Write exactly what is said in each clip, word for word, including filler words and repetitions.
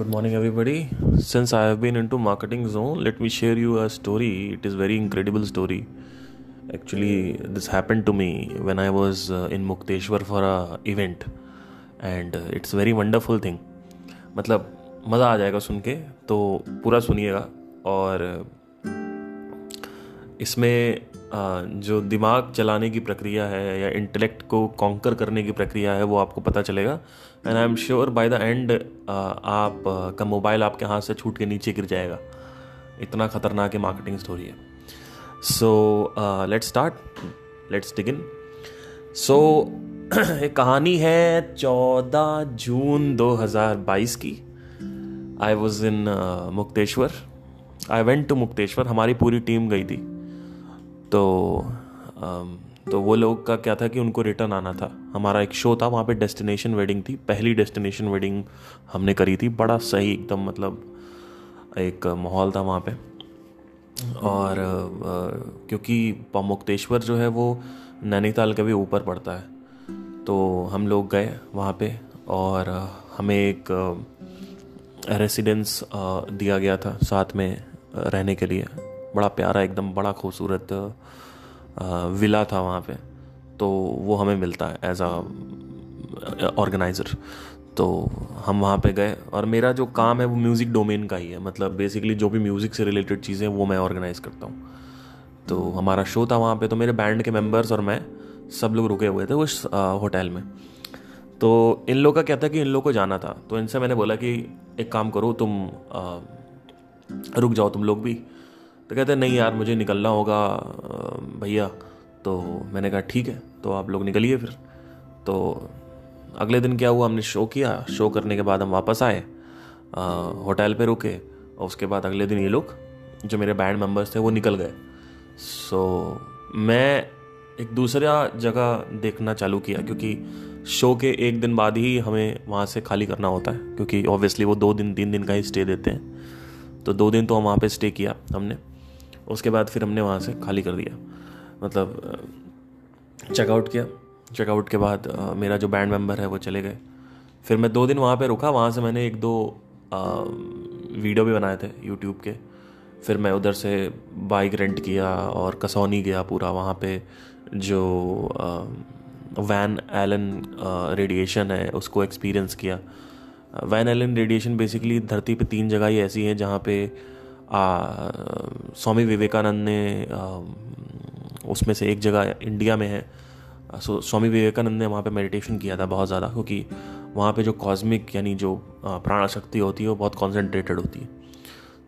Good morning everybody. Since I have been into marketing zone, let me share you a story. It is very incredible story. Actually, this happened to me when I was uh, in Mukteshwar for a event, and uh, it's very wonderful thing. मतलब मज़ा आ जाएगा सुन के, तो पूरा सुनिएगा. और इसमें जो दिमाग चलाने की प्रक्रिया है या इंटेलेक्ट को कॉन्कर करने की प्रक्रिया है वो आपको पता चलेगा. And I am sure by the end आप का मोबाइल आपके हाथ से छूट के नीचे गिर जाएगा. इतना ख़तरनाक है मार्केटिंग स्टोरी है. So let's start, let's begin. So एक कहानी है चौदह जून दो हज़ार बाईस की. I was in Mukteshwar. I went to Mukteshwar. हमारी पूरी टीम गई थी. तो तो वो लोग का क्या था कि उनको रिटर्न आना था. हमारा एक शो था वहाँ पे, डेस्टिनेशन वेडिंग थी. पहली डेस्टिनेशन वेडिंग हमने करी थी. बड़ा सही एकदम, मतलब एक माहौल था वहाँ पे. और क्योंकि मुक्तेश्वर जो है वो नैनीताल के भी ऊपर पड़ता है, तो हम लोग गए वहाँ पे. और हमें एक रेसिडेंस दिया गया था साथ में रहने के लिए. बड़ा प्यारा एकदम, बड़ा खूबसूरत विला था वहाँ पे. तो वो हमें मिलता है एज अ ऑर्गेनाइज़र. तो हम वहाँ पे गए, और मेरा जो काम है वो म्यूज़िक डोमेन का ही है. मतलब बेसिकली जो भी म्यूज़िक से रिलेटेड चीज़ें वो मैं ऑर्गेनाइज़ करता हूँ. तो हमारा शो था वहाँ पे, तो मेरे बैंड के मेंबर्स और मैं सब लोग रुके हुए थे उस होटल में. तो इन लोग का क्या था कि इन लोग को जाना था. तो इनसे मैंने बोला कि एक काम करो, तुम आ, रुक जाओ तुम लोग भी. तो कहते नहीं यार, मुझे निकलना होगा भैया. तो मैंने कहा ठीक है, तो आप लोग निकलिए फिर. तो अगले दिन क्या हुआ, हमने शो किया. शो करने के बाद हम वापस आए, होटल पे रुके, और उसके बाद अगले दिन ये लोग जो मेरे बैंड मेंबर्स थे वो निकल गए. सो मैं एक दूसरा जगह देखना चालू किया, क्योंकि शो के एक दिन बाद ही हमें वहाँ से खाली करना होता है, क्योंकि ऑब्वियसली वो दो दिन तीन दिन का ही स्टे देते हैं. तो दो दिन तो हम वहाँ पर स्टे किया हमने. उसके बाद फिर हमने वहाँ से खाली कर दिया, मतलब चेकआउट किया. चेकआउट के बाद आ, मेरा जो बैंड मेंबर है वो चले गए. फिर मैं दो दिन वहाँ पे रुका. वहाँ से मैंने एक दो आ, वीडियो भी बनाए थे यूट्यूब के. फिर मैं उधर से बाइक रेंट किया और कसौनी गया पूरा. वहाँ पे जो आ, वैन एलन रेडिएशन है उसको एक्सपीरियंस किया. वैन एलन रेडिएशन बेसिकली धरती पे तीन जगह ही ऐसी हैं जहाँ पे स्वामी विवेकानंद ने आ, उसमें से एक जगह इंडिया में है. सो स्वामी विवेकानंद ने वहाँ पे मेडिटेशन किया था बहुत ज़्यादा, क्योंकि वहाँ पे जो कॉस्मिक यानी जो प्राण शक्ति होती है वो बहुत कॉन्सेंट्रेटेड होती है.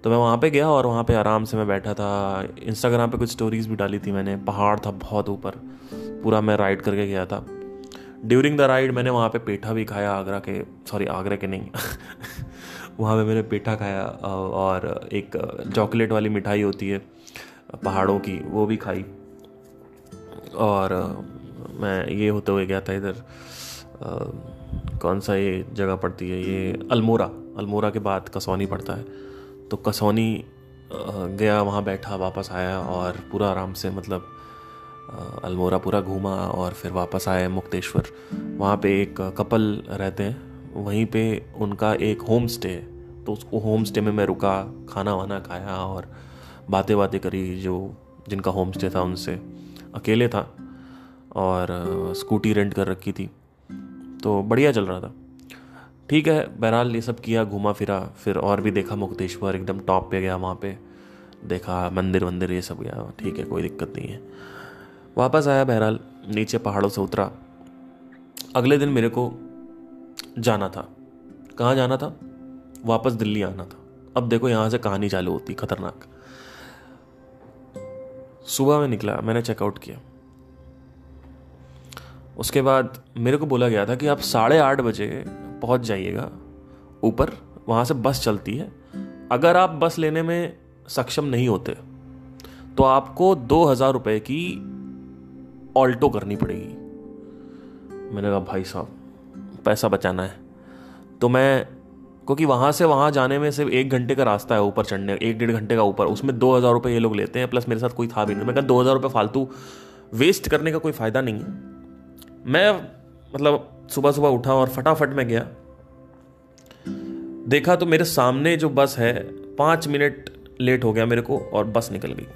तो मैं वहाँ पे गया और वहाँ पे आराम से मैं बैठा था. इंस्टाग्राम पे कुछ स्टोरीज़ भी डाली थी मैंने. पहाड़ था बहुत ऊपर, पूरा मैं राइड करके गया था. ड्यूरिंग द राइड मैंने वहाँ पे पेठा भी खाया. आगरा के सॉरी आगरा के नहीं वहाँ पे मैंने पेठा खाया, और एक चॉकलेट वाली मिठाई होती है पहाड़ों की वो भी खाई. और मैं ये होते हुए गया था इधर, कौन सा ये जगह पड़ती है, ये अल्मोरा. अल्मोरा के बाद कसौनी पड़ता है. तो कसौनी गया, वहाँ बैठा, वापस आया और पूरा आराम से, मतलब अल्मोरा पूरा घूमा. और फिर वापस आए मुक्तेश्वर. वहाँ पे एक कपल रहते हैं, वहीं पे उनका एक होम स्टे है. तो उसको होम स्टे में मैं रुका, खाना वाना खाया और बातें बातें करी जो जिनका होम स्टे था उनसे. अकेले था और स्कूटी रेंट कर रखी थी, तो बढ़िया चल रहा था. ठीक है, बहरहाल ये सब किया, घूमा फिरा. फिर और भी देखा मुक्तेश्वर, एकदम टॉप पे गया. वहाँ पे देखा मंदिर वंदिर ये सब गया. ठीक है, कोई दिक्कत नहीं है. वापस आया, बहरहाल नीचे पहाड़ों से उतरा. अगले दिन मेरे को जाना था. कहाँ जाना था? वापस दिल्ली आना था. अब देखो यहाँ से कहानी चालू होती खतरनाक. सुबह में निकला, मैंने चेकआउट किया. उसके बाद मेरे को बोला गया था कि आप साढ़े आठ बजे पहुँच जाइएगा ऊपर, वहाँ से बस चलती है. अगर आप बस लेने में सक्षम नहीं होते तो आपको दो हज़ार रुपये की ऑल्टो करनी पड़ेगी. मैंने कहा भाई साहब पैसा बचाना है. तो मैं, क्योंकि वहाँ से वहाँ जाने में सिर्फ एक घंटे का रास्ता है ऊपर चढ़ने, एक डेढ़ घंटे का ऊपर, उसमें दो हज़ार रुपये ये लोग लेते हैं. प्लस मेरे साथ कोई था भी नहीं. मैं कहा दो हज़ार रुपये फालतू वेस्ट करने का कोई फ़ायदा नहीं है. मैं मतलब सुबह सुबह उठा और फटाफट में गया. देखा तो मेरे सामने जो बस है पाँच मिनट लेट हो गया मेरे को और बस निकल गई।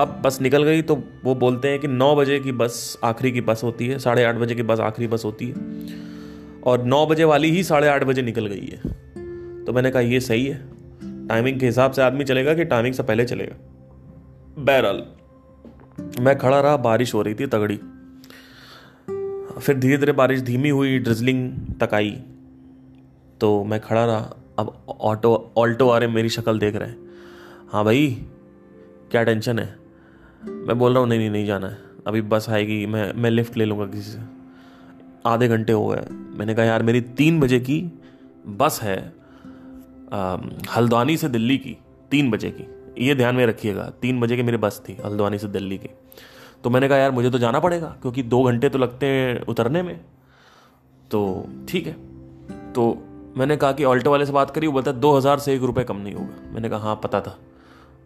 अब बस निकल गई तो वो बोलते हैं कि नौ बजे की बस आखिरी की बस होती है, साढ़े आठ बजे की बस आखिरी बस होती है और नौ बजे वाली ही साढ़े आठ बजे निकल गई है। तो मैंने कहा ये सही है, टाइमिंग के हिसाब से आदमी चलेगा कि टाइमिंग से पहले चलेगा। बहरहाल मैं खड़ा रहा, बारिश हो रही थी तगड़ी, फिर धीरे धीरे बारिश धीमी हुई, ड्रिजलिंग तक आई तो मैं खड़ा रहा। अब ऑटो ऑल्टो वाले मेरी शक्ल देख रहे हैं, हाँ भाई क्या टेंशन है? मैं बोल रहा हूँ नहीं नहीं नहीं जाना है, अभी बस आएगी, मैं मैं लिफ्ट ले लूँगा किसी से। आधे घंटे हो गए। मैंने कहा यार मेरी तीन बजे की बस है आ, हल्द्वानी से दिल्ली की, तीन बजे की, ये ध्यान में रखिएगा, तीन बजे की मेरी बस थी हल्द्वानी से दिल्ली की। तो मैंने कहा यार मुझे तो जाना पड़ेगा क्योंकि दो घंटे तो लगते हैं उतरने में, तो ठीक है। तो मैंने कहा कि ऑल्टो वाले से बात करी, वो बोलता दो हज़ार से एक रुपये कम नहीं होगा। मैंने कहा हाँ पता था।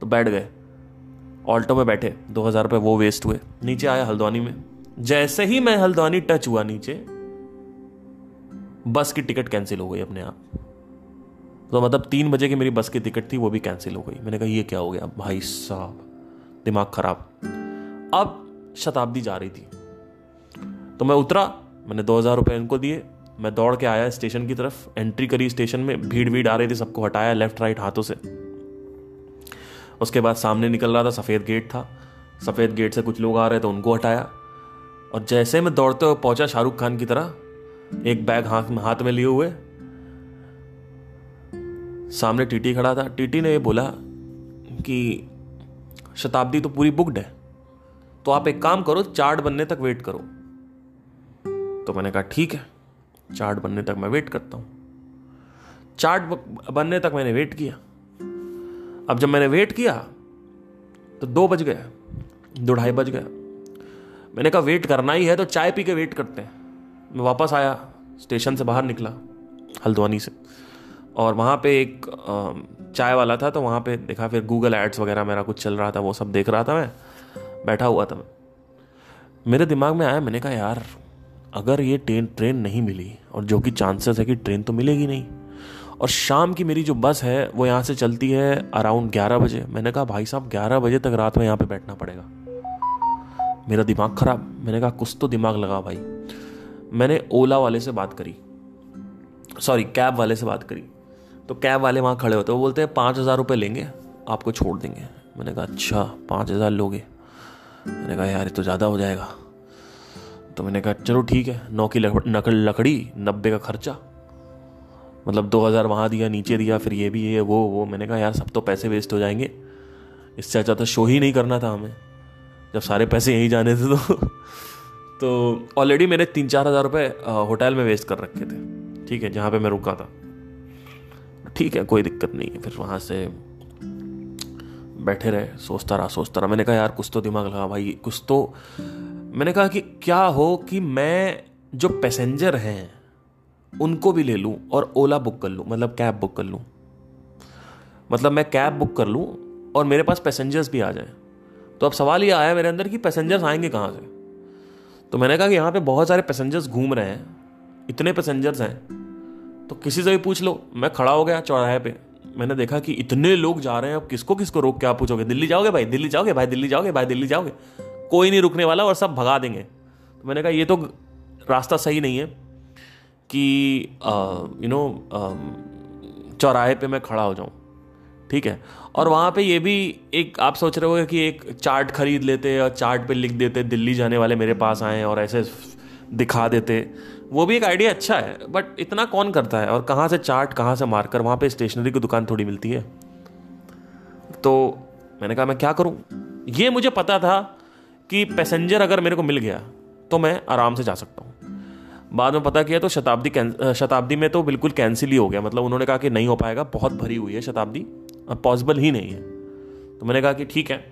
तो बैठ गए ऑल्टो में, बैठे, दो हज़ार रुपये वो वेस्ट हुए। नीचे आया हल्द्वानी में, जैसे ही मैं हल्द्वानी टच हुआ नीचे, बस की टिकट कैंसिल हो गई अपने आप। तो मतलब तीन बजे की मेरी बस की टिकट थी वो भी कैंसिल हो गई। मैंने कहा ये क्या हो गया भाई साहब, दिमाग खराब। अब शताब्दी जा रही थी तो मैं उतरा, मैंने दो हज़ार रुपये इनको दिए, मैं दौड़ के आया स्टेशन की तरफ, एंट्री करी स्टेशन में, भीड़ भीड़ आ रही थी, सबको हटाया लेफ्ट राइट हाथों से। उसके बाद सामने निकल रहा था, सफ़ेद गेट था, सफ़ेद गेट से कुछ लोग आ रहे थे, उनको हटाया। और जैसे मैं दौड़ते हुए पहुँचा शाहरुख खान की तरह, एक बैग हाथ में हाथ में लिए हुए, सामने टीटी खड़ा था। टीटी ने ये बोला कि शताब्दी तो पूरी बुक्ड है, तो आप एक काम करो चार्ट बनने तक वेट करो। तो मैंने कहा ठीक है, चार्ट बनने तक मैं वेट करता हूँ। चार्ट बनने तक मैंने वेट किया। अब जब मैंने वेट किया तो दो बज गए, दो ढाई बज गया। मैंने कहा वेट करना ही है तो चाय पी के वेट करते हैं। मैं वापस आया स्टेशन से बाहर निकला हल्द्वानी से, और वहाँ पे एक चाय वाला था, तो वहाँ पे देखा, फिर गूगल एड्स वगैरह मेरा कुछ चल रहा था, वो सब देख रहा था मैं, बैठा हुआ था मैं। मेरे दिमाग में आया, मैंने कहा यार अगर ये ट्रेन ट्रेन नहीं मिली, और जो कि चांसेस है कि ट्रेन तो मिलेगी नहीं, और शाम की मेरी जो बस है वो यहाँ से चलती है अराउंड ग्यारह बजे। मैंने कहा भाई साहब ग्यारह बजे तक रात में यहाँ पे बैठना पड़ेगा। मेरा दिमाग ख़राब। मैंने कहा कुछ तो दिमाग लगा भाई। मैंने ओला वाले से बात करी, सॉरी कैब वाले से बात करी। तो कैब वाले वहाँ खड़े होते, वो बोलते हैं पाँच हज़ार रुपये लेंगे, आपको छोड़ देंगे। मैंने कहा अच्छा पाँच हज़ार लोगे? मैंने कहा यार ये तो ज़्यादा हो जाएगा। तो मैंने कहा चलो ठीक है, नौ की लकड़ी, नब्बे का खर्चा, मतलब दो हज़ार वहाँ दिया, नीचे दिया, फिर ये भी ये वो वो मैंने कहा यार सब तो पैसे वेस्ट हो जाएंगे, इससे अच्छा तो शो ही नहीं करना था हमें, जब सारे पैसे यहीं जाने थे। तो तो ऑलरेडी मेरे तीन चार हज़ार रुपये होटल में वेस्ट कर रखे थे, ठीक है, जहाँ पर मैं रुका था, ठीक है कोई दिक्कत नहीं है। फिर वहाँ से बैठे रहे, सोचता रहा सोचता रहा मैंने कहा यार कुछ तो दिमाग लगा भाई, कुछ तो। मैंने कहा कि क्या हो कि मैं जो पैसेंजर हैं उनको भी ले लूँ और ओला बुक कर लूँ, मतलब कैब बुक कर लूँ, मतलब मैं कैब बुक कर लूँ और मेरे पास पैसेंजर्स भी आ जाएं। तो अब सवाल ये आया मेरे अंदर कि पैसेंजर्स आएंगे कहाँ से? तो मैंने कहा कि यहाँ पर बहुत सारे पैसेंजर्स घूम रहे हैं, इतने पैसेंजर्स हैं तो किसी से भी पूछ लो। मैं खड़ा हो गया चौराहे पे, मैंने देखा कि इतने लोग जा रहे हैं, अब किसको किसको रोक के आप पूछोगे दिल्ली जाओगे भाई, दिल्ली जाओगे भाई, दिल्ली जाओगे भाई, दिल्ली जाओगे, कोई नहीं रुकने वाला और सब भगा देंगे। तो मैंने कहा ये तो रास्ता सही नहीं है कि यू नो चौराहे पे मैं खड़ा हो जाऊँ, ठीक है। और वहाँ पे ये भी एक आप सोच रहे हो कि एक चार्ट खरीद लेते और चार्ट पे लिख देते दिल्ली जाने वाले मेरे पास आएँ और ऐसे दिखा देते, वो भी एक आइडिया अच्छा है, बट इतना कौन करता है? और कहाँ से चार्ट, कहाँ से मार्कर, वहाँ पे स्टेशनरी की दुकान थोड़ी मिलती है। तो मैंने कहा मैं क्या करूँ? ये मुझे पता था कि पैसेंजर अगर मेरे को मिल गया तो मैं आराम से जा सकता हूँ। बाद में पता किया तो शताब्दी शताब्दी में तो बिल्कुल कैंसिल ही हो गया, मतलब उन्होंने कहा कि नहीं हो पाएगा, बहुत भरी हुई है शताब्दी, अब पॉसिबल ही नहीं है। तो मैंने कहा कि ठीक है।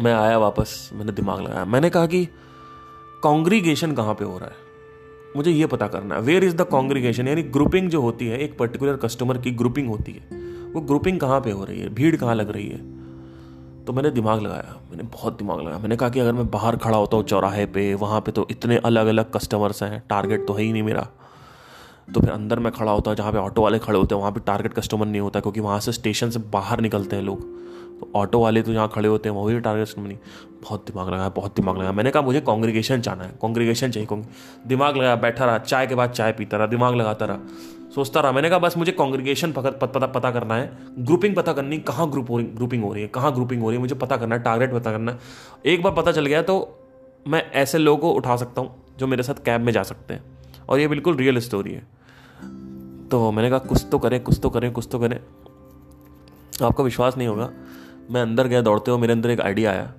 मैं आया वापस, मैंने दिमाग लगाया, मैंने कहा कि कॉन्ग्रीगेशन कहाँ पे हो रहा है, मुझे ये पता करना है, वेयर इज़ द कॉन्ग्रीगेशन, यानी ग्रुपिंग जो होती है, एक पर्टिकुलर कस्टमर की ग्रुपिंग होती है, वो ग्रुपिंग कहाँ पे हो रही है, भीड़ कहाँ लग रही है। तो मैंने दिमाग लगाया, मैंने बहुत दिमाग लगाया। मैंने कहा कि अगर मैं बाहर खड़ा होता हूँ चौराहे पे, वहाँ पे तो इतने अलग अलग कस्टमर्स हैं, टारगेट तो है ही नहीं मेरा, तो फिर अंदर मैं खड़ा होता जहाँ पे ऑटो वाले खड़े होते हैं, वहाँ पे टारगेट कस्टमर नहीं होता, क्योंकि वहाँ से स्टेशन से बाहर निकलते हैं लोग। तो ऑटो वाले तो जहाँ खड़े होते हैं वही टारगेट कस्टमर नहीं। बहुत दिमाग लगाया बहुत दिमाग लगाया मैंने कहा मुझे कांग्रीगेशन जाना है, कांग्रीगेशन चाहिए। दिमाग लगाया, बैठा रहा, चाय के बाद चाय पीता रहा, दिमाग लगाता रहा, सोचता रहा। मैंने कहा बस मुझे कांग्रीगेशन पता पता करना है, ग्रुपिंग पता करनी, कहाँ ग्रुप ग्रुपिंग हो रही है, कहाँ ग्रुपिंग हो रही है, मुझे पता करना है, टारगेट पता करना है। एक बार पता चल गया तो मैं ऐसे लोगों को उठा सकता हूँ जो मेरे साथ कैब में जा सकते हैं, और ये बिल्कुल रियल स्टोरी है। तो मैंने कहा कुछ तो करें कुछ तो करें कुछ तो करें। आपका विश्वास नहीं होगा, मैं अंदर गया दौड़ते हुए, मेरे अंदर एक आइडिया आया।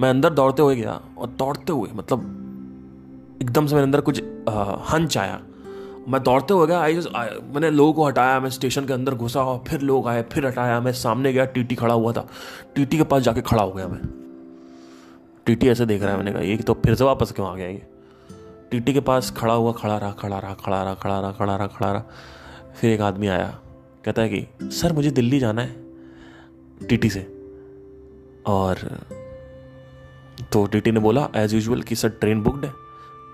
मैं अंदर दौड़ते हुए गया और दौड़ते हुए मतलब एकदम से मेरे अंदर कुछ आ, हंच आया। मैं दौड़ते हुए गया, आई मैंने लोगों को हटाया, मैं स्टेशन के अंदर घुसा और फिर लोग आए, फिर हटाया। मैं सामने गया, टीटी खड़ा हुआ था, टीटी के पास जाके खड़ा हो गया मैं। टीटी ऐसे देख रहा है, मैंने कहा ये तो फिर से वापस क्यों आ गया ये। टीटी के पास खड़ा हुआ, खड़ा रहा खड़ा रहा खड़ा रहा खड़ा रहा खड़ा रहा खड़ा रहा। फिर एक आदमी आया, कहता है कि सर मुझे दिल्ली जाना है टीटी से। और तो टीटी ने बोला एज़ यूजुअल कि सर ट्रेन बुक्ड है।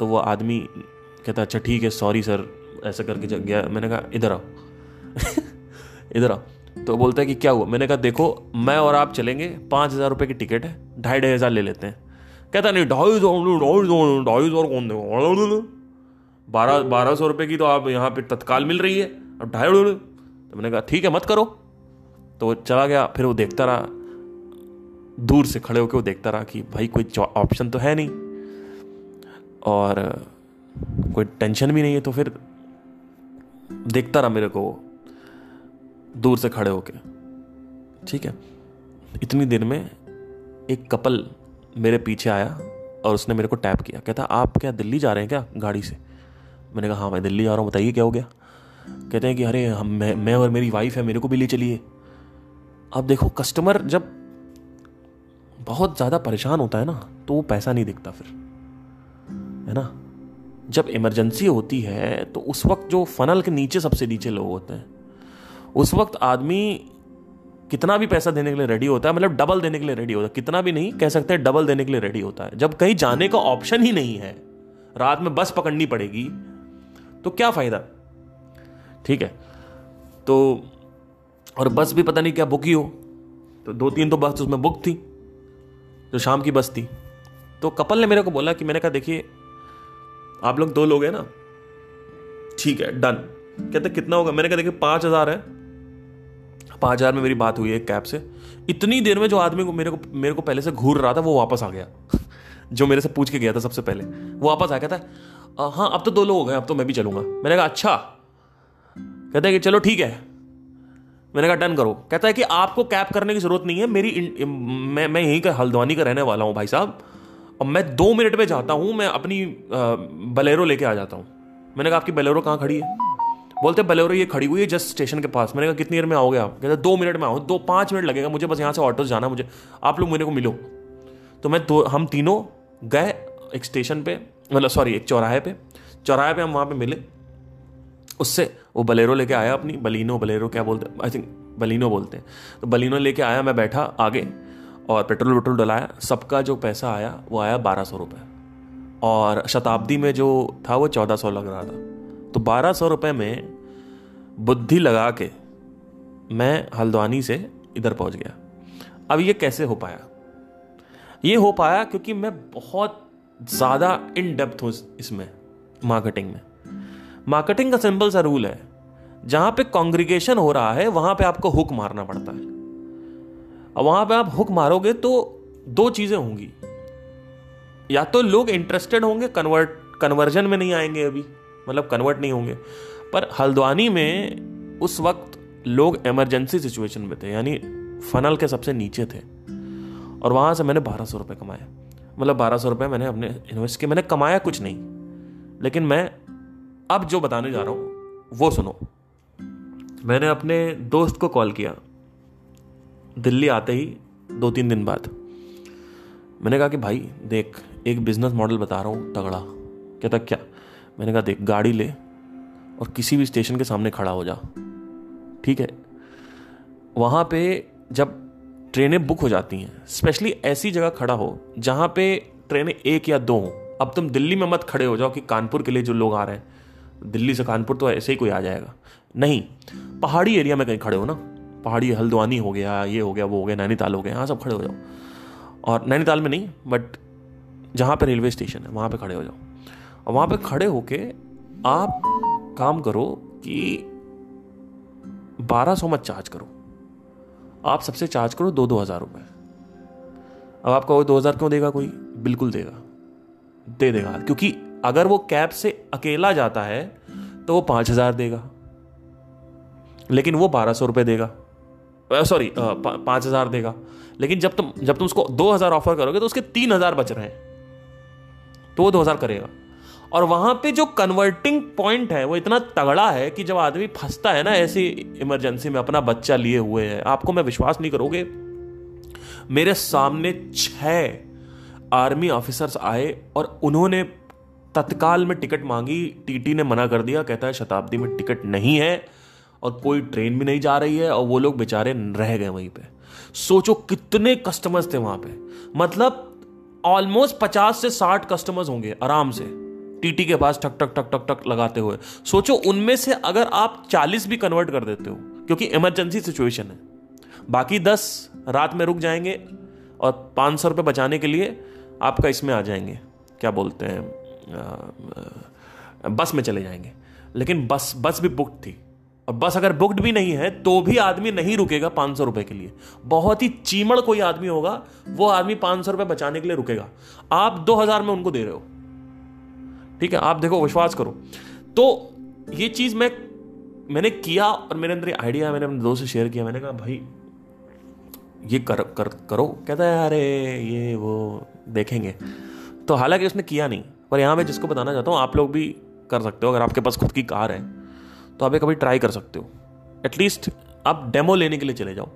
तो वो आदमी कहता अच्छा ठीक है सॉरी सर, ऐसा करके जग गया। मैंने कहा इधर आओ इधर आओ। तो बोलता है कि क्या हुआ। मैंने कहा देखो मैं और आप चलेंगे, पाँच हज़ार रुपये की टिकट है, ढाई ढाई हज़ार ले लेते हैं। कहता नहीं ढाई सौ ढाई सौ ढाई सौ कौन देगा, बारह बारह सौ रुपये की तो आप यहाँ पे तत्काल मिल रही है, अब ढाई। तो मैंने कहा ठीक है मत करो। तो वो चला गया। फिर वो देखता रहा दूर से खड़े होकर, वो देखता रहा कि भाई कोई ऑप्शन तो है नहीं और कोई टेंशन भी नहीं है। तो फिर देखता रहा मेरे को वो दूर से खड़े होके। ठीक है, इतनी देर में एक कपल मेरे पीछे आया और उसने मेरे को टैप किया। कहता आप क्या दिल्ली जा रहे हैं क्या गाड़ी से। मैंने कहा हाँ मैं दिल्ली जा रहा हूँ, बताइए क्या हो गया। कहते हैं कि अरे हम मैं, मैं और मेरी वाइफ है, मेरे को भी ले चलिए। अब देखो कस्टमर जब बहुत ज़्यादा परेशान होता है ना तो वो पैसा नहीं दिखता फिर, है ना। जब इमरजेंसी होती है तो उस वक्त जो फनल के नीचे सबसे नीचे लोग होते हैं, उस वक्त आदमी कितना भी पैसा देने के लिए रेडी होता है, मतलब डबल देने के लिए रेडी होता है, कितना भी नहीं कह सकते हैं, डबल देने के लिए रेडी होता है। जब कहीं जाने का ऑप्शन ही नहीं है, रात में बस पकड़नी पड़ेगी तो क्या फ़ायदा। ठीक है, तो और बस भी पता नहीं क्या बुक ही हो, तो दो तीन तो बस उसमें बुक थी जो शाम की बस थी। तो कपल ने मेरे को बोला कि, मैंने कहा देखिए आप लोग दो लोग हैं ना, ठीक है डन। कहते कितना होगा। मैंने कहा देखिए पाँच हज़ार है, पाँच हज़ार में मेरी बात हुई है कैब से। इतनी देर में जो आदमी को मेरे को मेरे को पहले से घूर रहा था वो वापस आ गया जो मेरे से पूछ के गया था सबसे पहले, वो वापस आ गया था। हाँ अब तो दो लोग हो गए, अब तो मैं भी चलूँगा। मैंने कहा अच्छा। कहता है कि चलो ठीक है। मैंने कहा डन करो। कहता है कि आपको कैब करने की ज़रूरत नहीं है, मेरी इन, मैं मैं यहीं का हल्द्वानी का रहने वाला हूँ भाई साहब, और मैं दो मिनट में जाता हूँ, मैं अपनी बलेरो लेके आ जाता हूँ। मैंने कहा आपकी बलेरो कहाँ खड़ी है। बोलते बलेरो ये खड़ी हुई है जस्ट स्टेशन के पास। मैंने कहा कितनी देर में आओगे आप। कहते दो मिनट में आओ। दो पाँच मिनट लगेगा मुझे, बस यहाँ से ऑटो से जाना मुझे, आप लोग मेरे को मिलो। तो मैं तो हम तीनों गए एक स्टेशन पे, मतलब सॉरी एक चौराहे पे, चौराहे पे हम वहाँ पे मिले। उससे वो बलेरो लेके आया अपनी, बलिनो बलेरो क्या बोलते हैं, आई थिंक बलिनो बोलते हैं। तो बलिनो लेके आया, मैं बैठा आगे और पेट्रोल वेट्रोल डलाया। सबका जो पैसा आया वो आया बारह सौ रुपये, और शताब्दी में जो था वो चौदह सौ लग रहा था। तो बारह सौ रुपये में बुद्धि लगा के मैं हल्द्वानी से इधर पहुंच गया। अब ये कैसे हो पाया, ये हो पाया क्योंकि मैं बहुत ज़्यादा इन डेप्थ हूँ इसमें मार्केटिंग में। मार्केटिंग का सिंपल सा रूल है, जहाँ पे कांग्रीगेशन हो रहा है वहाँ पे आपको हुक मारना पड़ता है, और वहाँ पे आप हुक मारोगे तो दो चीज़ें होंगी, या तो लोग इंटरेस्टेड होंगे, कन्वर्ट कन्वर्जन में नहीं आएंगे अभी, मतलब कन्वर्ट नहीं होंगे। पर हल्द्वानी में उस वक्त लोग इमरजेंसी सिचुएशन में थे, यानी फनल के सबसे नीचे थे, और वहाँ से मैंने बारह सौ रुपये कमाए। मतलब बारह सौ रुपये मैंने अपने इन्वेस्ट किए, मैंने कमाया कुछ नहीं। लेकिन मैं अब जो बताने जा रहा हूँ वो सुनो। मैंने अपने दोस्त को कॉल किया दिल्ली आते ही दो तीन दिन बाद। मैंने कहा कि भाई देख एक बिजनेस मॉडल बता रहा हूँ तगड़ा। कहता क्या। मैंने कहा देख गाड़ी ले और किसी भी स्टेशन के सामने खड़ा हो जा, ठीक है। वहाँ पे जब ट्रेनें बुक हो जाती हैं, स्पेशली ऐसी जगह खड़ा हो जहाँ पे ट्रेनें एक या दो हों। अब तुम दिल्ली में मत खड़े हो जाओ कि कानपुर के लिए जो लोग आ रहे हैं दिल्ली से कानपुर तो ऐसे ही कोई आ जाएगा, नहीं, पहाड़ी एरिया में कहीं खड़े हो ना, पहाड़ी, हल्द्वानी हो गया, ये हो गया, वो हो गया, नैनीताल हो गया, यहाँ सब खड़े हो जाओ। और नैनीताल में नहीं, बट जहाँ पे रेलवे स्टेशन है वहाँ पे खड़े हो जाओ। और वहाँ पे खड़े होके आप काम करो कि बारह सौ मत चार्ज करो, आप सबसे चार्ज करो दो दो हज़ार रुपये। अब आप कहो दो हज़ार क्यों देगा कोई? बिल्कुल देगा, दे देगा, क्योंकि अगर वो कैब से अकेला जाता है तो वो पाँच हज़ार देगा, लेकिन वो बारह सौ रुपये देगा, सॉरी पाँच हज़ार देगा। लेकिन जब तुम जब तुम उसको दो हज़ार ऑफर करोगे तो उसके तीन हज़ार बच रहे हैं, तो वो दो हज़ार करेगा। और वहाँ पे जो कन्वर्टिंग पॉइंट है वो इतना तगड़ा है कि जब आदमी फंसता है ना ऐसी इमरजेंसी में अपना बच्चा लिए हुए है, आपको मैं विश्वास नहीं करोगे, मेरे सामने छः आर्मी ऑफिसर्स आए और उन्होंने तत्काल में टिकट मांगी, टीटी ने मना कर दिया, कहता है शताब्दी में टिकट नहीं है और कोई ट्रेन भी नहीं जा रही है, और वो लोग बेचारे रह गए वहीं पे। सोचो कितने कस्टमर्स थे वहाँ पे, मतलब ऑलमोस्ट पचास से साठ कस्टमर्स होंगे आराम से टीटी के पास ठक ठक ठक ठक ठक लगाते हुए। सोचो उनमें से अगर आप चालीस भी कन्वर्ट कर देते हो, क्योंकि इमरजेंसी सिचुएशन है, बाकी दस रात में रुक जाएंगे और पाँच सौ रुपये बचाने के लिए आपका इसमें आ जाएंगे, क्या बोलते हैं, बस में चले जाएंगे। लेकिन बस बस भी बुक थी, और बस अगर बुक्ड भी नहीं है तो भी आदमी नहीं रुकेगा पाँच सौ रुपये के लिए। बहुत ही चीमड़ कोई आदमी होगा, वो आदमी पाँच सौ रुपये बचाने के लिए रुकेगा, आप दो हज़ार में उनको दे रहे हो। ठीक है, आप देखो, विश्वास करो। तो ये चीज़ मैं मैंने किया और मेरे अंदर ये आइडिया, मैंने अपने दोस्त से शेयर किया, मैंने कहा भाई ये कर, कर करो, कहता है अरे ये वो देखेंगे। तो हालांकि उसने किया नहीं, पर यहाँ मैं जिसको बताना चाहता हूँ आप लोग भी कर सकते हो, अगर आपके पास खुद की कार है तो आप ये कभी ट्राई कर सकते हो। एटलीस्ट आप डेमो लेने के लिए चले जाओ,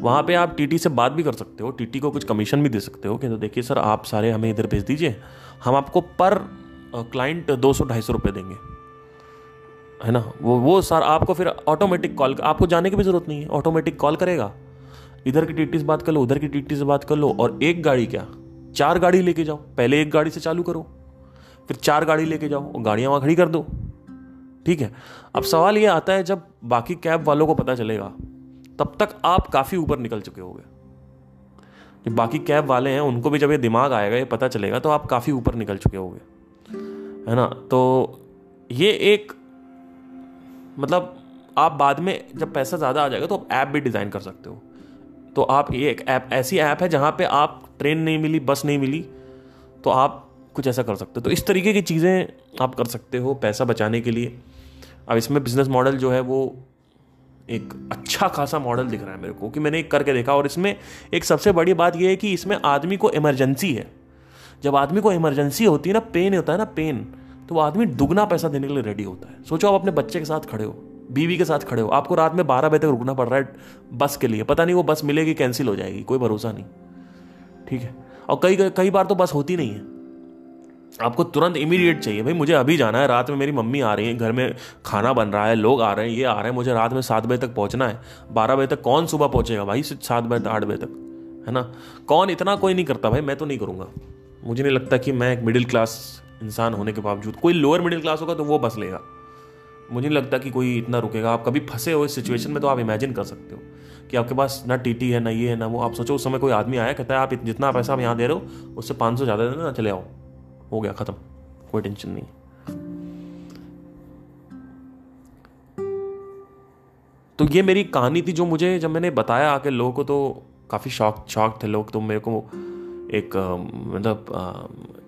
वहाँ पे आप टीटी से बात भी कर सकते हो, टीटी को कुछ कमीशन भी दे सकते हो कि तो देखिए सर आप सारे हमें इधर भेज दीजिए, हम आपको पर क्लाइंट दो सौ ढाई सौ रुपये देंगे, है ना। वो वो सर आपको फिर ऑटोमेटिक कॉल, आपको जाने की भी ज़रूरत नहीं है, ऑटोमेटिक कॉल करेगा, इधर की टीटी से बात कर लो, उधर की टीटी से बात कर लो, और एक गाड़ी क्या चार गाड़ी लेके जाओ, पहले एक गाड़ी से चालू करो, फिर चार गाड़ी लेके जाओ और गाड़ियाँ वहाँ खड़ी कर दो। ठीक है, अब सवाल ये आता है जब बाकी कैब वालों को पता चलेगा तब तक आप काफ़ी ऊपर निकल चुके होगे, जो बाकी कैब वाले हैं उनको भी जब ये दिमाग आएगा, ये पता चलेगा, तो आप काफ़ी ऊपर निकल चुके होगे, है ना। तो ये एक मतलब आप बाद में जब पैसा ज़्यादा आ जाएगा तो आप ऐप भी डिज़ाइन कर सकते हो। तो आप ये एक ऐप, ऐसी ऐप है जहाँ पे आप ट्रेन नहीं मिली, बस नहीं मिली, तो आप कुछ ऐसा कर सकते हो। तो इस तरीके की चीज़ें आप कर सकते हो पैसा बचाने के लिए। अब इसमें बिजनेस मॉडल जो है वो एक अच्छा खासा मॉडल दिख रहा है मेरे को, कि मैंने एक करके देखा। और इसमें एक सबसे बड़ी बात यह है कि इसमें आदमी को इमरजेंसी है, जब आदमी को इमरजेंसी होती है ना, पेन होता है ना पेन, तो वो आदमी दुगना पैसा देने के लिए रेडी होता है। सोचो आप अपने बच्चे के साथ खड़े हो, बीवी के साथ खड़े हो, आपको रात में बारह बजे तक रुकना पड़ रहा है बस के लिए, पता नहीं वो बस मिलेगी कैंसिल हो जाएगी, कोई भरोसा नहीं। ठीक है, और कई कई बार तो बस होती नहीं है, आपको तुरंत इमीडिएट चाहिए, भाई मुझे अभी जाना है, रात में मेरी मम्मी आ रही है, घर में खाना बन रहा है, लोग आ रहे हैं, ये आ रहे हैं, मुझे रात में सात बजे तक पहुंचना है। बारह बजे तक कौन सुबह पहुंचेगा भाई, सात बजे तक, आठ बजे तक, है ना, कौन, इतना कोई नहीं करता भाई, मैं तो नहीं करूँगा। मुझे नहीं लगता कि मैं एक मिडिल क्लास इंसान होने के बावजूद, कोई लोअर मिडिल क्लास होगा तो वो बस लेगा, मुझे नहीं लगता कि कोई इतना रुकेगा। आप कभी फंसे हो इस सिचुएशन में तो आप इमेजिन कर सकते हो कि आपके पास ना टीटी है ना ये है ना वो। आप सोचो उस समय कोई आदमी आया, कहता है आप जितना पैसा आप यहाँ दे रहे हो उससे पाँच सौ ज़्यादा देना, चले आओ, हो गया खत्म, कोई टेंशन नहीं। तो ये मेरी कहानी थी जो मुझे जब मैंने बताया आके लोगों को तो काफी शॉक शॉक थे लोग। तो मेरे को एक मतलब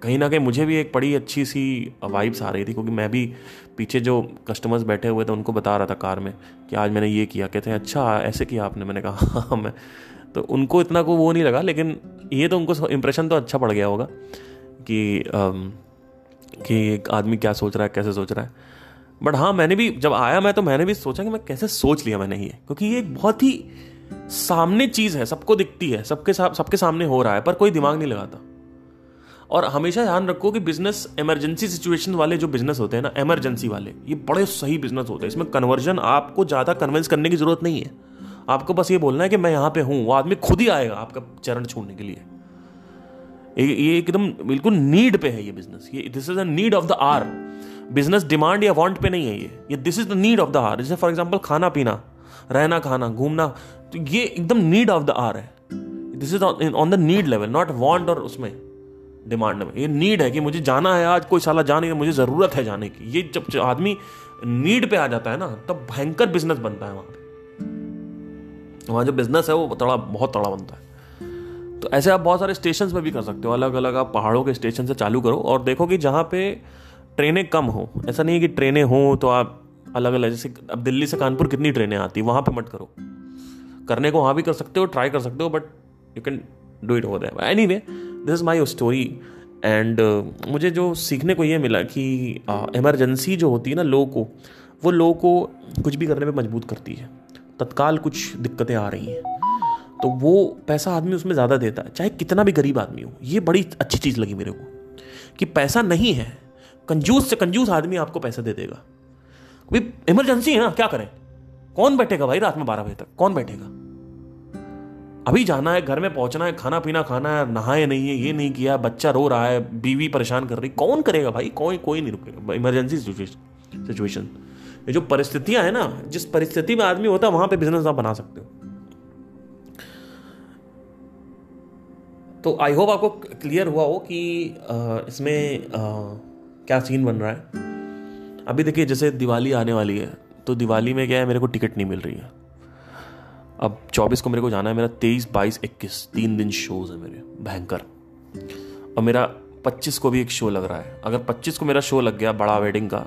कहीं ना कहीं मुझे भी एक बड़ी अच्छी सी वाइब्स आ रही थी, क्योंकि मैं भी पीछे जो कस्टमर्स बैठे हुए थे उनको बता रहा था कार में कि आज मैंने ये किया, कहते हैं अच्छा ऐसे किया आपने, मैंने कहा हाँ मैं, तो उनको इतना को वो नहीं लगा, लेकिन ये तो उनको इम्प्रेशन तो अच्छा पड़ गया होगा कि आम, कि एक आदमी क्या सोच रहा है, कैसे सोच रहा है। बट हाँ, मैंने भी जब आया मैं तो मैंने भी सोचा कि मैं कैसे सोच लिया मैंने ये, क्योंकि ये एक बहुत ही सामने चीज़ है, सबको दिखती है, सबके साथ सबके सामने हो रहा है, पर कोई दिमाग नहीं लगाता। और हमेशा ध्यान रखो कि बिजनेस इमरजेंसी सिचुएशन वाले जो बिजनेस होते हैं ना, इमरजेंसी वाले, ये बड़े सही बिजनेस होते हैं। इसमें कन्वर्जन, आपको ज़्यादा कन्विंस करने की ज़रूरत नहीं है, आपको बस ये बोलना है कि मैं यहाँ पे हूँ, वो आदमी खुद ही आएगा आपका चरण छूने के लिए। ये एकदम बिल्कुल नीड पे है ये बिजनेस, ये this is a need of the hour. Business demand या वांट पे नहीं है ये ये this is the need of the hour. जैसे फॉर एग्जांपल खाना पीना, रहना, खाना, घूमना, तो ये एकदम नीड ऑफ द आवर है। This is on the need level, not want और उसमें डिमांड में। ये नीड है कि मुझे जाना है आज, कोई साला जा नहीं, मुझे ज़रूरत है जाने की। ये जब आदमी नीड पे आ जाता है ना, तब भयंकर बिजनेस बनता है। वहाँ पे वहाँ जो बिजनेस है वो तड़ा बहुत तड़ा बनता है। तो ऐसे आप बहुत सारे स्टेशन पर भी कर सकते हो, अलग अलग आप पहाड़ों के स्टेशन से चालू करो और देखो कि जहाँ पे ट्रेनें कम हो। ऐसा नहीं है कि ट्रेनें हों तो आप अलग अलग, जैसे अब दिल्ली से कानपुर कितनी ट्रेनें आती, वहाँ पे मत करो। करने को वहाँ भी कर सकते हो, ट्राई कर सकते हो, but you can do it over there. Anyway, this is my story. And मुझे जो सीखने को ये मिला कि इमरजेंसी जो होती है ना लोगों को, वो लोगों को कुछ भी करने पर मजबूर करती है। तत्काल कुछ दिक्कतें आ रही हैं तो वो पैसा आदमी उसमें ज़्यादा देता है, चाहे कितना भी गरीब आदमी हो। ये बड़ी अच्छी चीज़ लगी मेरे को कि पैसा नहीं है, कंजूस से कंजूस आदमी आपको पैसा दे देगा। कोई इमरजेंसी है ना, क्या करें, कौन बैठेगा भाई रात में बारह बजे तक, कौन बैठेगा। अभी जाना है, घर में पहुंचना है, खाना पीना खाना है, नहाए नहीं है, ये नहीं किया, बच्चा रो रहा है, बीवी परेशान कर रही, कौन करेगा भाई, कोई कोई नहीं रुकेगा। इमरजेंसी सिचुएशन, ये जो परिस्थितियाँ हैं ना, जिस परिस्थिति में आदमी होता है वहाँ पर बिजनेस आप बना सकते हो। तो आई होप आपको क्लियर हुआ हो कि इसमें क्या सीन बन रहा है। अभी देखिए, जैसे दिवाली आने वाली है, तो दिवाली में क्या है, मेरे को टिकट नहीं मिल रही है। अब चौबीस को मेरे को जाना है, मेरा तेईस बाईस इक्कीस तीन दिन शोज़ है मेरे भयंकर। और मेरा पच्चीस को भी एक शो लग रहा है। अगर पच्चीस को मेरा शो लग गया बड़ा वेडिंग का,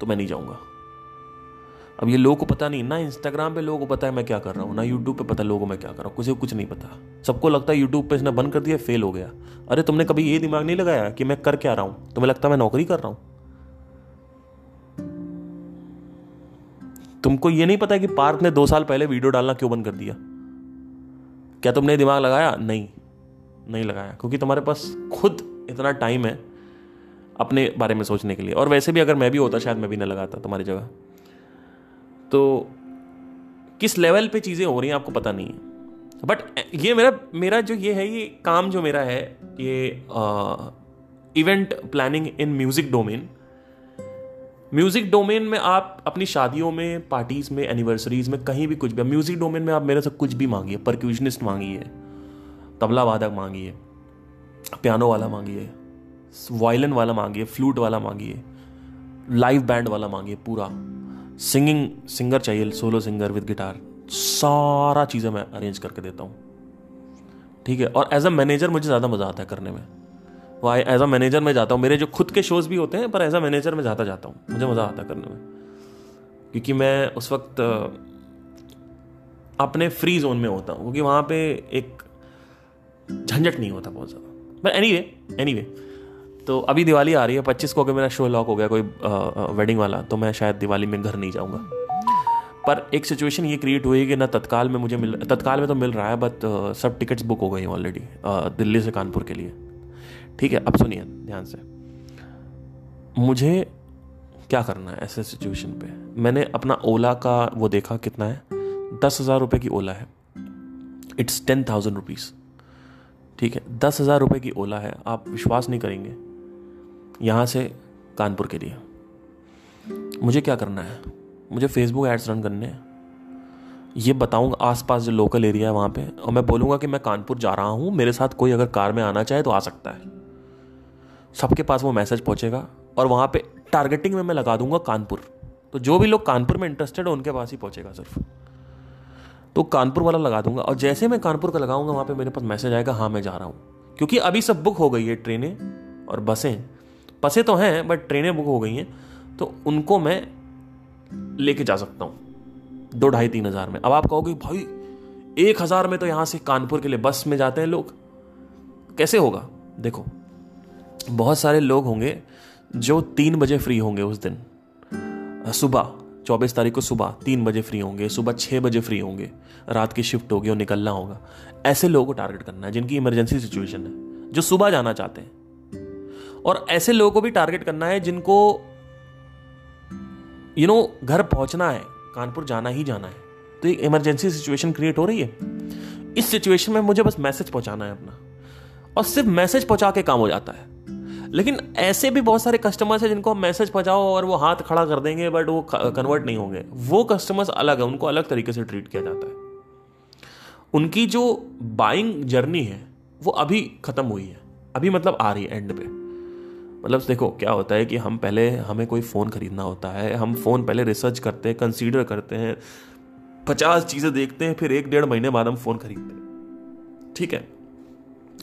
तो मैं नहीं जाऊँगा। अब ये लोगों को पता नहीं ना, इंस्टाग्राम पे लोगों को पता है मैं क्या कर रहा हूँ, ना यूट्यूब पे पता लोगों को मैं क्या कर रहा हूँ, किसी को कुछ नहीं पता। सबको लगता है यूट्यूब पे इसने बंद कर दिया, फेल हो गया। अरे तुमने कभी ये दिमाग नहीं लगाया कि मैं कर क्या रहा हूँ? तुम्हें लगता है मैं नौकरी कर रहा हूँ? तुमको ये नहीं पता कि पार्थ ने दो साल पहले वीडियो डालना क्यों बंद कर दिया? क्या तुमने दिमाग लगाया? नहीं नहीं लगाया, क्योंकि तुम्हारे पास खुद इतना टाइम है अपने बारे में सोचने के लिए। और वैसे भी अगर मैं भी होता, शायद मैं भी ना लगाता तुम्हारी जगह। तो किस लेवल पे चीज़ें हो रही हैं आपको पता नहीं है। बट ये मेरा मेरा जो ये है, ये काम जो मेरा है, ये event planning in music domain. Music domain में आप अपनी शादियों में, पार्टीज़ में, एनिवर्सरीज़ में, कहीं भी कुछ भी, म्यूज़िक डोमेन में आप मेरे से कुछ भी मांगिए। परक्यूशनिस्ट मांगिए, तबला वादक मांगिए, पियानो वाला मांगिए, वायलिन वाला मांगिए, फ्लूट वाला मांगिए, लाइव बैंड वाला मांगिए, पूरा सिंगिंग सिंगर चाहिए, सोलो सिंगर विद गिटार, सारा चीज़ें मैं अरेंज करके देता हूँ। ठीक है। और एज अ मैनेजर मुझे ज़्यादा मज़ा आता है करने में। वो एज अ मैनेजर मैं जाता हूँ, मेरे जो खुद के शोज़ भी होते हैं, पर एज अ मैनेजर मैं ज़्यादा जाता हूँ, मुझे मज़ा आता है करने में, क्योंकि मैं उस वक्त अपने फ्री जोन में होता हूँ, क्योंकि वहाँ पे एक झंझट नहीं होता बहुत ज़्यादा। But anyway anyway तो अभी दिवाली आ रही है। पच्चीस को अगर मेरा शो लॉक हो गया कोई वेडिंग वाला, तो मैं शायद दिवाली में घर नहीं जाऊंगा। पर एक सिचुएशन ये क्रिएट हुई कि ना तत्काल में मुझे मिल तत्काल में तो मिल रहा है, बट सब टिकट्स बुक हो गई ऑलरेडी दिल्ली से कानपुर के लिए। ठीक है। अब सुनिए ध्यान से, मुझे क्या करना है ऐसे सिचुएशन पे। मैंने अपना ओला का वो देखा कितना है, दस हज़ार रुपये की ओला है। It's ten thousand rupees. ठीक है, दस हज़ार रुपये की ओला है, आप विश्वास नहीं करेंगे। यहाँ से कानपुर के लिए मुझे क्या करना है, मुझे फेसबुक एड्स रन करने हैं। ये बताऊँगा आसपास जो लोकल एरिया है वहाँ पे, और मैं बोलूँगा कि मैं कानपुर जा रहा हूँ, मेरे साथ कोई अगर कार में आना चाहे तो आ सकता है। सबके पास वो मैसेज पहुँचेगा और वहाँ पे टारगेटिंग में मैं लगा दूँगा कानपुर। तो जो भी लोग कानपुर में इंटरेस्टेड हो उनके पास ही पहुँचेगा सिर्फ। तो कानपुर वाला लगा दूँगा, और जैसे मैं कानपुर का लगाऊँगा वहाँ पर मेरे पास मैसेज आएगा, हाँ मैं जा रहा हूँ। क्योंकि अभी सब बुक हो गई है ट्रेनें और बसें, बसें तो हैं बट ट्रेनें बुक हो गई हैं, तो उनको मैं लेके जा सकता हूँ दो ढाई तीन हज़ार में। अब आप कहोगे भाई एक हज़ार में तो यहाँ से कानपुर के लिए बस में जाते हैं लोग, कैसे होगा? देखो, बहुत सारे लोग होंगे जो तीन बजे फ्री होंगे उस दिन, सुबह चौबीस तारीख को सुबह तीन बजे फ्री होंगे, सुबह छः बजे फ्री होंगे, रात की शिफ्ट होगी और निकलना होगा। ऐसे लोगों को टारगेट करना है जिनकी इमरजेंसी सिचुएशन है, जो सुबह जाना चाहते हैं। और ऐसे लोगों को भी टारगेट करना है जिनको यू नो घर पहुंचना है, कानपुर जाना ही जाना है। तो एक इमरजेंसी सिचुएशन क्रिएट हो रही है। इस सिचुएशन में मुझे बस मैसेज पहुंचाना है अपना, और सिर्फ मैसेज पहुंचा के काम हो जाता है। लेकिन ऐसे भी बहुत सारे कस्टमर्स हैं जिनको मैसेज पहुंचाओ और वो हाथ खड़ा कर देंगे बट वो कन्वर्ट नहीं होंगे। वो कस्टमर्स अलग है, उनको अलग तरीके से ट्रीट किया जाता है। उनकी जो बाइंग जर्नी है वो अभी ख़त्म हुई है, अभी मतलब आ रही है एंड पे। मतलब देखो क्या होता है कि हम पहले हमें कोई फ़ोन खरीदना होता है, हम फ़ोन पहले रिसर्च करते हैं, कंसीडर करते हैं, पचास चीज़ें देखते हैं, फिर एक डेढ़ महीने बाद हम फ़ोन खरीदते हैं। ठीक है,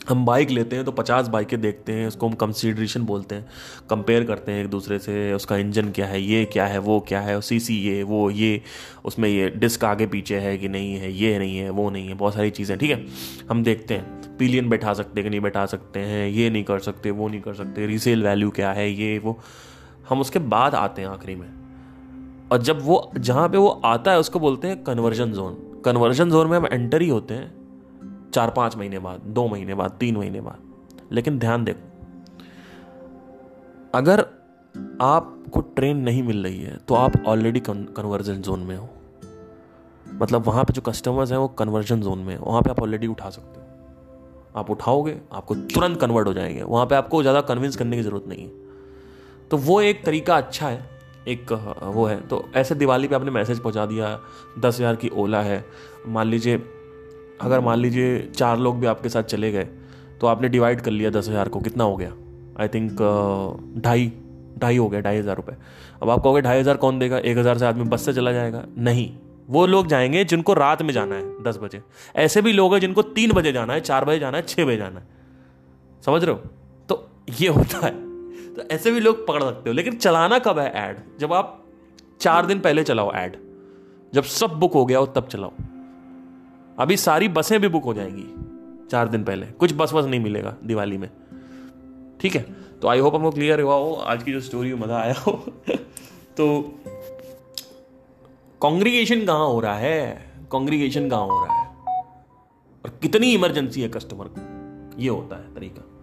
हम बाइक लेते हैं तो पचास बाइकें देखते हैं, उसको हम कंसीडरेशन बोलते हैं, कंपेयर करते हैं एक दूसरे से, उसका इंजन क्या है, ये क्या है, वो क्या है, सी सी ये वो ये, उसमें ये डिस्क आगे पीछे है कि नहीं है, ये नहीं है, वो नहीं है, बहुत सारी चीज़ें। ठीक है, हम देखते हैं पिलियन बैठा सकते कि नहीं बैठा सकते हैं, ये नहीं कर सकते, वो नहीं कर सकते, रीसेल वैल्यू क्या है, ये वो। हम उसके बाद आते हैं आखिरी में, और जब वो जहाँ पे वो आता है उसको बोलते हैं कन्वर्जन जोन। कन्वर्जन जोन में हम एंटर ही होते हैं चार पांच महीने बाद, दो महीने बाद, तीन महीने बाद। लेकिन ध्यान देखो, अगर आपको ट्रेन नहीं मिल रही है तो आप ऑलरेडी कन्वर्जन जोन में हो। मतलब वहां पे जो कस्टमर्स हैं वो कन्वर्जन जोन में है, वहां पे आप ऑलरेडी उठा सकते हो। आप उठाओगे, आपको तुरंत कन्वर्ट हो जाएंगे, वहां पे आपको ज्यादा कन्विंस करने की जरूरत नहीं है। तो वो एक तरीका अच्छा है, एक वो है। तो ऐसे दिवाली पे आपने मैसेज पहुंचा दिया, दस हजार की ओला है मान लीजिए। अगर मान लीजिए चार लोग भी आपके साथ चले गए तो आपने डिवाइड कर लिया दस हज़ार को, कितना हो गया, आई थिंक ढाई ढाई हो गया, ढाई हज़ार रुपये। अब आप कहोगे ढाई हज़ार कौन देगा, एक हज़ार से आदमी बस से चला जाएगा। नहीं, वो लोग जाएंगे जिनको रात में जाना है दस बजे। ऐसे भी लोग हैं जिनको तीन बजे जाना है, चार बजे जाना है, छः बजे जाना है, समझ रहे हो। तो ये होता है, तो ऐसे भी लोग पकड़ सकते हो। लेकिन चलाना कब है ऐड, जब आप चार दिन पहले चलाओ ऐड, जब सब बुक हो गया हो तब चलाओ। अभी सारी बसें भी बुक हो जाएंगी चार दिन पहले, कुछ बस बस नहीं मिलेगा दिवाली में। ठीक है, तो आई होप हमको क्लियर हुआ हो, आज की जो स्टोरी में मज़ा आया हो। तो कॉन्ग्रीगेशन कहाँ हो रहा है, कॉन्ग्रीगेशन कहाँ हो रहा है और कितनी इमरजेंसी है कस्टमर को, ये होता है तरीका।